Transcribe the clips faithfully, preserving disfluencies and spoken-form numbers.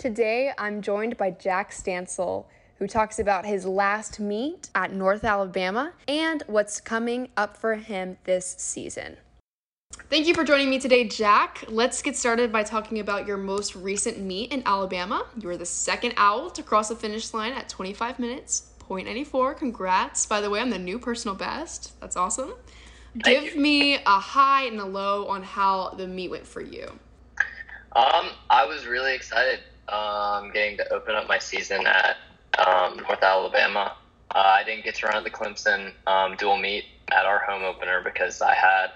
Today, I'm joined by Jack Stansel, who talks about his last meet at North Alabama and what's coming up for him this season. Thank you for joining me today, Jack. Let's get started by talking about your most recent meet in Alabama. You were the second Owl to cross the finish line at twenty-five minutes, point nine four. Congrats, by the way, on the new personal best. That's awesome. Thank Give you. me a high and a low on how the meet went for you. Um, I was really excited um, getting to open up my season at um, North Alabama. Uh, I didn't get to run at the Clemson um, dual meet at our home opener because I had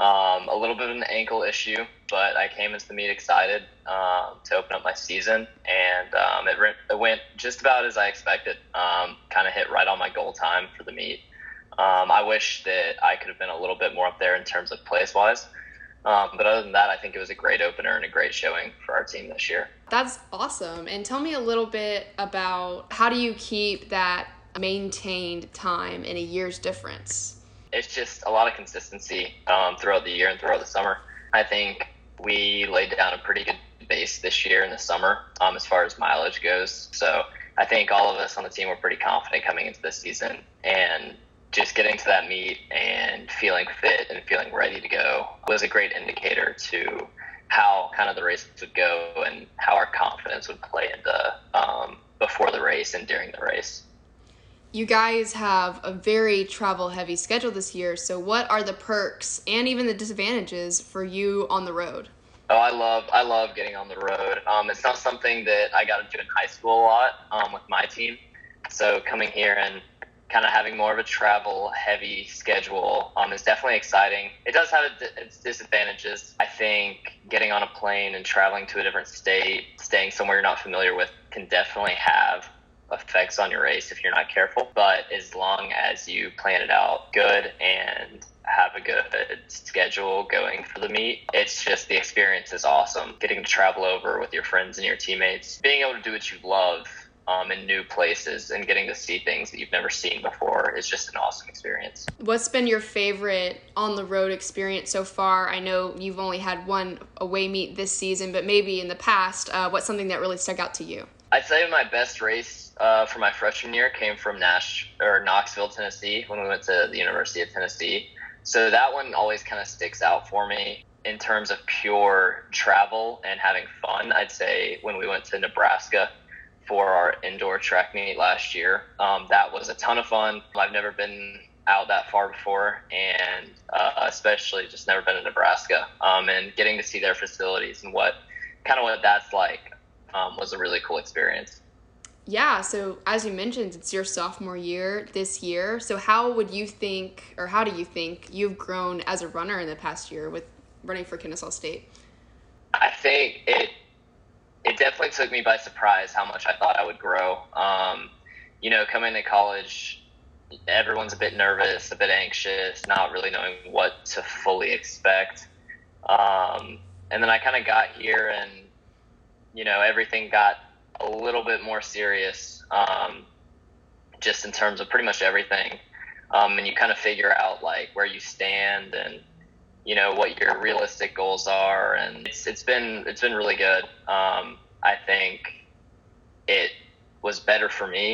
um, a little bit of an ankle issue, but I came into the meet excited um, to open up my season, and um, it, re- it went just about as I expected. Um, kind of hit right on my goal time for the meet. Um, I wish that I could have been a little bit more up there in terms of plays-wise. Um, but other than that, I think it was a great opener and a great showing for our team this year. That's awesome. And tell me a little bit about how do you keep that maintained time in a year's difference? It's just a lot of consistency um, throughout the year and throughout the summer. I think we laid down a pretty good base this year in the summer um, as far as mileage goes. So I think all of us on the team were pretty confident coming into this season, and just getting to that meet and feeling fit and feeling ready to go was a great indicator to how kind of the race would go and how our confidence would play into um, before the race and during the race. You guys have a very travel-heavy schedule this year, so what are the perks and even the disadvantages for you on the road? Oh, I love I love getting on the road. Um, it's not something that I got to do in high school a lot um, with my team, so coming here and kind of having more of a travel-heavy schedule um, is definitely exciting. It does have its disadvantages. I think getting on a plane and traveling to a different state, staying somewhere you're not familiar with, can definitely have effects on your race if you're not careful. But as long as you plan it out good and have a good schedule going for the meet, it's just the experience is awesome. Getting to travel over with your friends and your teammates, being able to do what you love Um, in new places and getting to see things that you've never seen before is just an awesome experience. What's been your favorite on-the-road experience so far? I know you've only had one away meet this season, but maybe in the past, uh, what's something that really stuck out to you? I'd say my best race uh, for my freshman year came from Nash or Knoxville, Tennessee, when we went to the University of Tennessee. So that one always kind of sticks out for me. In terms of pure travel and having fun, I'd say when we went to Nebraska for our indoor track meet last year. Um, that was a ton of fun. I've never been out that far before, and uh, especially just never been to Nebraska. Um, and getting to see their facilities and what kind of what that's like um, was a really cool experience. Yeah, so as you mentioned, it's your sophomore year this year. So how would you think, or how do you think you've grown as a runner in the past year with running for Kennesaw State? I think it It definitely took me by surprise how much I thought I would grow. Um, you know, coming to college, everyone's a bit nervous, a bit anxious, not really knowing what to fully expect. Um, and then I kind of got here and, you know, everything got a little bit more serious um, just in terms of pretty much everything. Um, and you kind of figure out, like, where you stand and, you know, what your realistic goals are, and it's it's been it's been really good. Um, I think it was better for me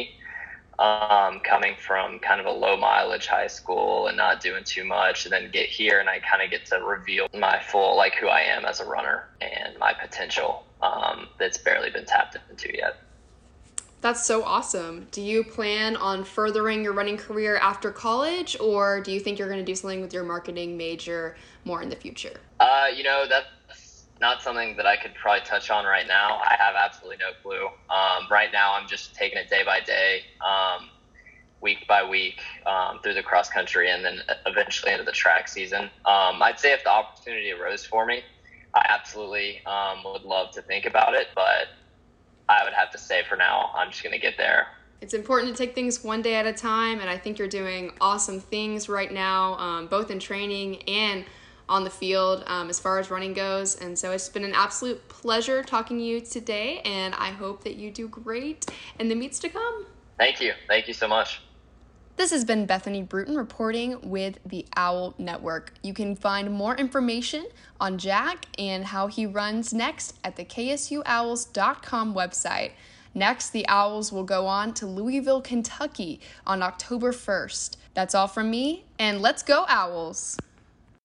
um, coming from kind of a low mileage high school and not doing too much, and then get here and I kind of get to reveal my full, like, who I am as a runner and my potential um, that's barely been tapped into yet. That's so awesome. Do you plan on furthering your running career after college, or do you think you're going to do something with your marketing major more in the future? Uh, you know, that's not something that I could probably touch on right now. I have absolutely no clue. Um, right now, I'm just taking it day by day, um, week by week, um, through the cross country and then eventually into the track season. Um, I'd say if the opportunity arose for me, I absolutely um, would love to think about it, but I would have to say for now, I'm just going to get there. It's important to take things one day at a time, and I think you're doing awesome things right now, um, both in training and on the field um, as far as running goes. And so it's been an absolute pleasure talking to you today, and I hope that you do great in the meets to come. Thank you. Thank you so much. This has been Bethany Bruton reporting with the Owl Network. You can find more information on Jack and how he runs next at the K S U Owls dot com website. Next, the Owls will go on to Louisville, Kentucky on October first. That's all from me, and let's go, Owls!